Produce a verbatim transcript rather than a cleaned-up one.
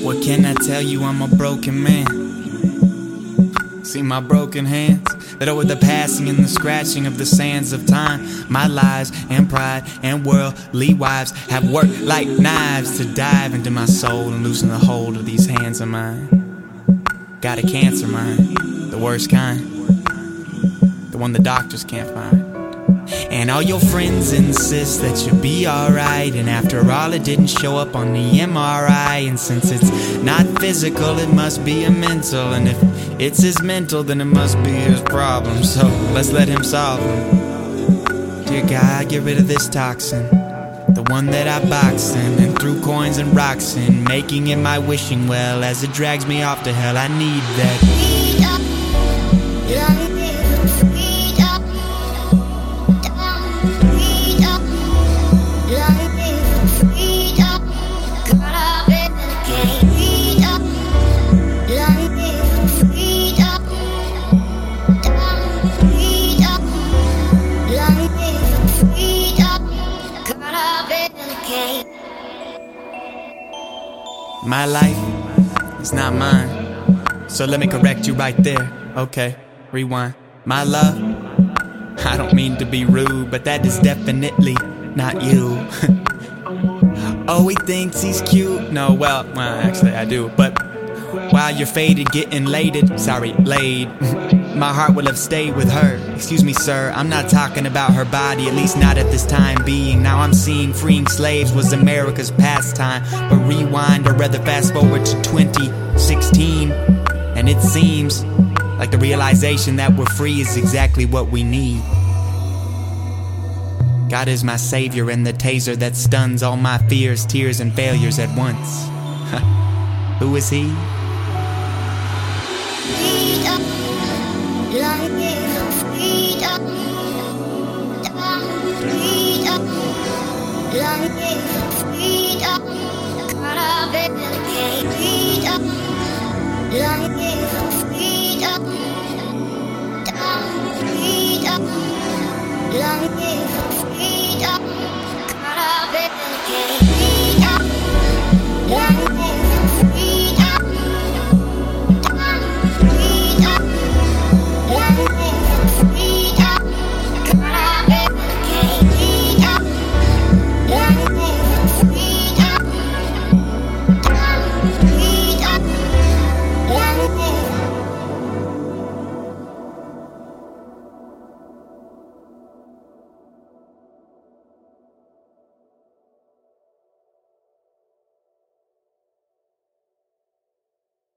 What can I tell you? I'm a broken man. See my broken hands that are with the passing and the scratching of the sands of time. My lies and pride and worldly wives have worked like knives to dive into my soul and loosen the hold of these hands of mine. Got a cancer mind, the worst kind, the one the doctors can't find. And all your friends insist that you'll be alright, and after all it didn't show up on the M R I. And since it's not physical, it must be a mental, and if it's his mental, then it must be his problem. So let's let him solve it. Dear God, get rid of this toxin, the one that I boxed in and threw coins and rocks in, making it my wishing well as it drags me off to hell. I need that. My life is not mine, so let me correct you right there. Okay, rewind. My love, I don't mean to be rude, but that is definitely not you. Oh, he thinks he's cute. No, well, well, actually I do. But while you're faded, getting lated, sorry, laid, my heart will have stayed with her. Excuse me, sir, I'm not talking about her body, at least not at this time being. Now I'm seeing freeing slaves was America's pastime. But rewind, or rather fast forward to twenty sixteen, and it seems like the realization that we're free is exactly what we need. God is my savior and the taser that stuns all my fears, tears, and failures at once. Who is he? Life is freedom. Freedom. Life is freedom. Caught up in the cage. Freedom. Life is freedom. Freedom. Life is freedom. Caught up in the cage. Freedom.